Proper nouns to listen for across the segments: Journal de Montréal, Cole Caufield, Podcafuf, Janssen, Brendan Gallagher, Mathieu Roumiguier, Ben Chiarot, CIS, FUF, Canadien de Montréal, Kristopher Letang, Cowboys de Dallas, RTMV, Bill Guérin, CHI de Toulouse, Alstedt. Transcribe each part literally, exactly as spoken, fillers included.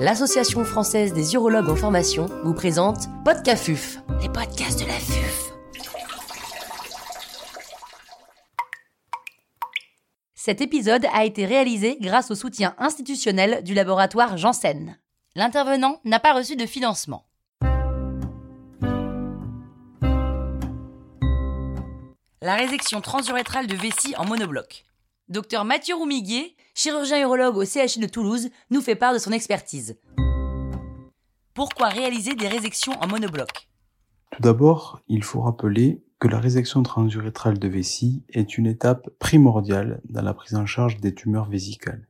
l'Association française des urologues en formation vous présente Podcafuf, les podcasts de la F U F. Cet épisode a été réalisé grâce au soutien institutionnel du laboratoire Janssen. L'intervenant n'a pas reçu de financement. La résection transurétrale de vessie en monobloc. Docteur Mathieu Roumiguier, chirurgien urologue au C H I de Toulouse, nous fait part de son expertise. Pourquoi réaliser des résections en monobloc ? Tout d'abord, il faut rappeler que la résection transurétrale de vessie est une étape primordiale dans la prise en charge des tumeurs vésicales.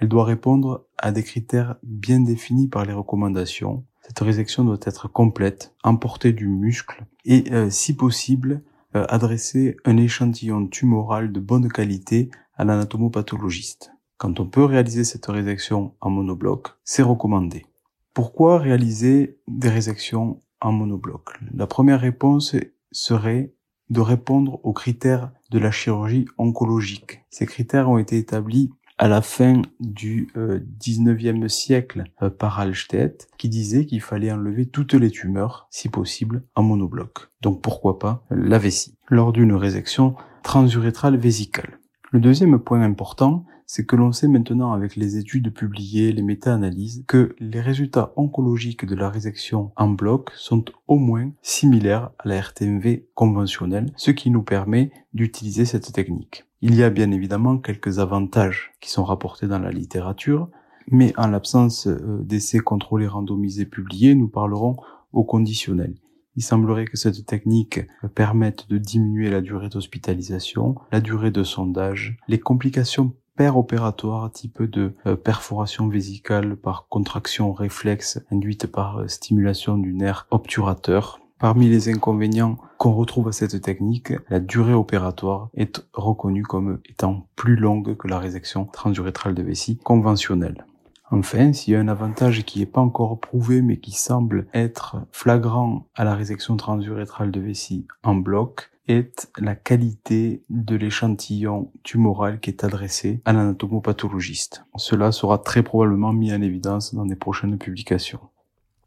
Elle doit répondre à des critères bien définis par les recommandations. Cette résection doit être complète, emportée du muscle et, euh, si possible, euh, adresser un échantillon tumoral de bonne qualité à l'anatomopathologiste. Quand on peut réaliser cette résection en monobloc, c'est recommandé. Pourquoi réaliser des résections en monobloc ? La première réponse serait de répondre aux critères de la chirurgie oncologique. Ces critères ont été établis à la fin du dix-neuvième siècle par Alstedt, qui disait qu'il fallait enlever toutes les tumeurs, si possible, en monobloc. Donc pourquoi pas la vessie, lors d'une résection transurétrale vésicale. Le deuxième point important, c'est que l'on sait maintenant avec les études publiées, les méta-analyses, que les résultats oncologiques de la résection en bloc sont au moins similaires à la R T M V conventionnelle, ce qui nous permet d'utiliser cette technique. Il y a bien évidemment quelques avantages qui sont rapportés dans la littérature, mais en l'absence d'essais contrôlés randomisés publiés, nous parlerons au conditionnel. Il semblerait que cette technique permette de diminuer la durée d'hospitalisation, la durée de sondage, les complications péropératoires type de perforation vésicale par contraction réflexe induite par stimulation du nerf obturateur. Parmi les inconvénients qu'on retrouve à cette technique, la durée opératoire est reconnue comme étant plus longue que la résection transurétrale de vessie conventionnelle. Enfin, s'il y a un avantage qui n'est pas encore prouvé mais qui semble être flagrant à la résection transurétrale de vessie en bloc, est la qualité de l'échantillon tumoral qui est adressé à l'anatomopathologiste. Cela sera très probablement mis en évidence dans des prochaines publications.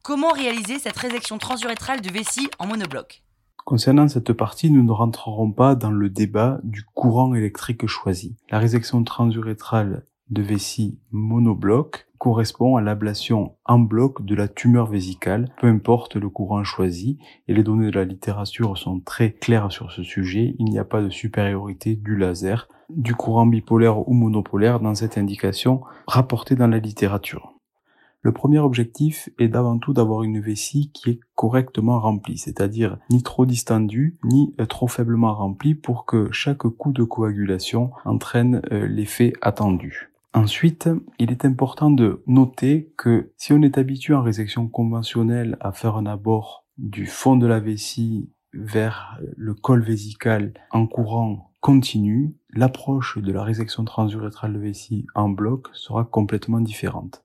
Comment réaliser cette résection transurétrale de vessie en monobloc ? Concernant cette partie, nous ne rentrerons pas dans le débat du courant électrique choisi. La résection transurétrale de vessie monobloc correspond à l'ablation en bloc de la tumeur vésicale, peu importe le courant choisi, et les données de la littérature sont très claires sur ce sujet. Il n'y a pas de supériorité du laser, du courant bipolaire ou monopolaire dans cette indication rapportée dans la littérature. Le premier objectif est d'avant tout d'avoir une vessie qui est correctement remplie, c'est-à-dire ni trop distendue, ni trop faiblement remplie pour que chaque coup de coagulation entraîne l'effet attendu. Ensuite, il est important de noter que si on est habitué en résection conventionnelle à faire un abord du fond de la vessie vers le col vésical en courant continu, l'approche de la résection transurétrale de vessie en bloc sera complètement différente.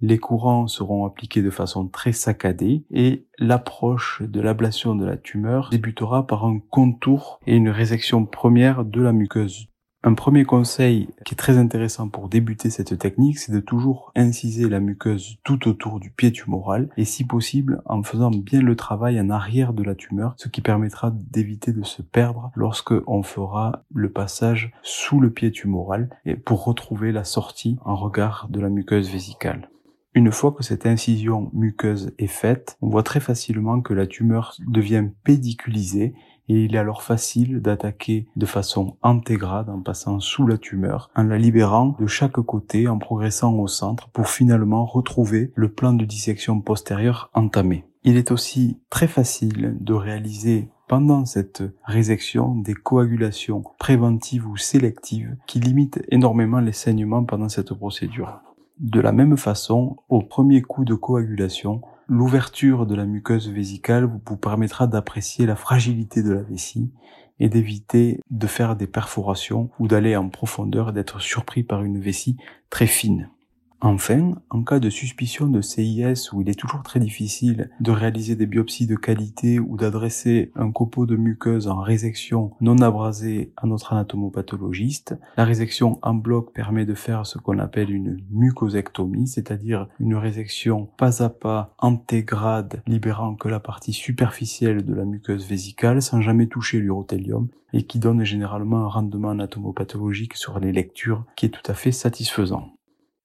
Les courants seront appliqués de façon très saccadée et l'approche de l'ablation de la tumeur débutera par un contour et une résection première de la muqueuse. Un premier conseil qui est très intéressant pour débuter cette technique, c'est de toujours inciser la muqueuse tout autour du pied tumoral et si possible en faisant bien le travail en arrière de la tumeur, ce qui permettra d'éviter de se perdre lorsqu'on fera le passage sous le pied tumoral et pour retrouver la sortie en regard de la muqueuse vésicale. Une fois que cette incision muqueuse est faite, on voit très facilement que la tumeur devient pédiculisée et il est alors facile d'attaquer de façon antégrade en passant sous la tumeur, en la libérant de chaque côté, en progressant au centre pour finalement retrouver le plan de dissection postérieure entamé. Il est aussi très facile de réaliser pendant cette résection des coagulations préventives ou sélectives qui limitent énormément les saignements pendant cette procédure. De la même façon, au premier coup de coagulation, l'ouverture de la muqueuse vésicale vous permettra d'apprécier la fragilité de la vessie et d'éviter de faire des perforations ou d'aller en profondeur et d'être surpris par une vessie très fine. Enfin, en cas de suspicion de C I S où il est toujours très difficile de réaliser des biopsies de qualité ou d'adresser un copeau de muqueuse en résection non abrasée à notre anatomopathologiste, la résection en bloc permet de faire ce qu'on appelle une mucosectomie, c'est-à-dire une résection pas à pas antégrade, libérant que la partie superficielle de la muqueuse vésicale sans jamais toucher l'urothélium, et qui donne généralement un rendement anatomopathologique sur les lectures qui est tout à fait satisfaisant.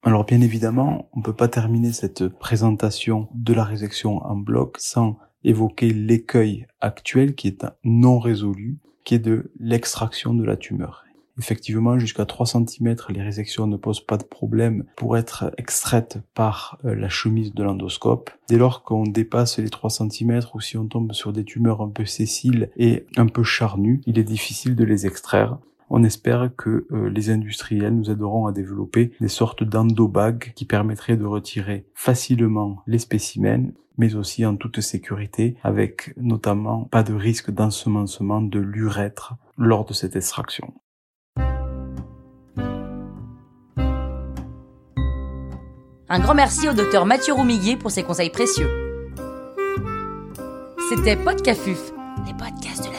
Alors bien évidemment, on ne peut pas terminer cette présentation de la résection en bloc sans évoquer l'écueil actuel qui est non résolu, qui est de l'extraction de la tumeur. Effectivement, jusqu'à trois centimètres, les résections ne posent pas de problème pour être extraites par la chemise de l'endoscope. Dès lors qu'on dépasse les trois centimètres ou si on tombe sur des tumeurs un peu sessiles et un peu charnues, il est difficile de les extraire. On espère que euh, les industriels nous aideront à développer des sortes d'endobags qui permettraient de retirer facilement les spécimens, mais aussi en toute sécurité, avec notamment pas de risque d'ensemencement de l'urètre lors de cette extraction. Un grand merci au docteur Mathieu Roumiguier pour ses conseils précieux. C'était Podcafuf, les podcasts de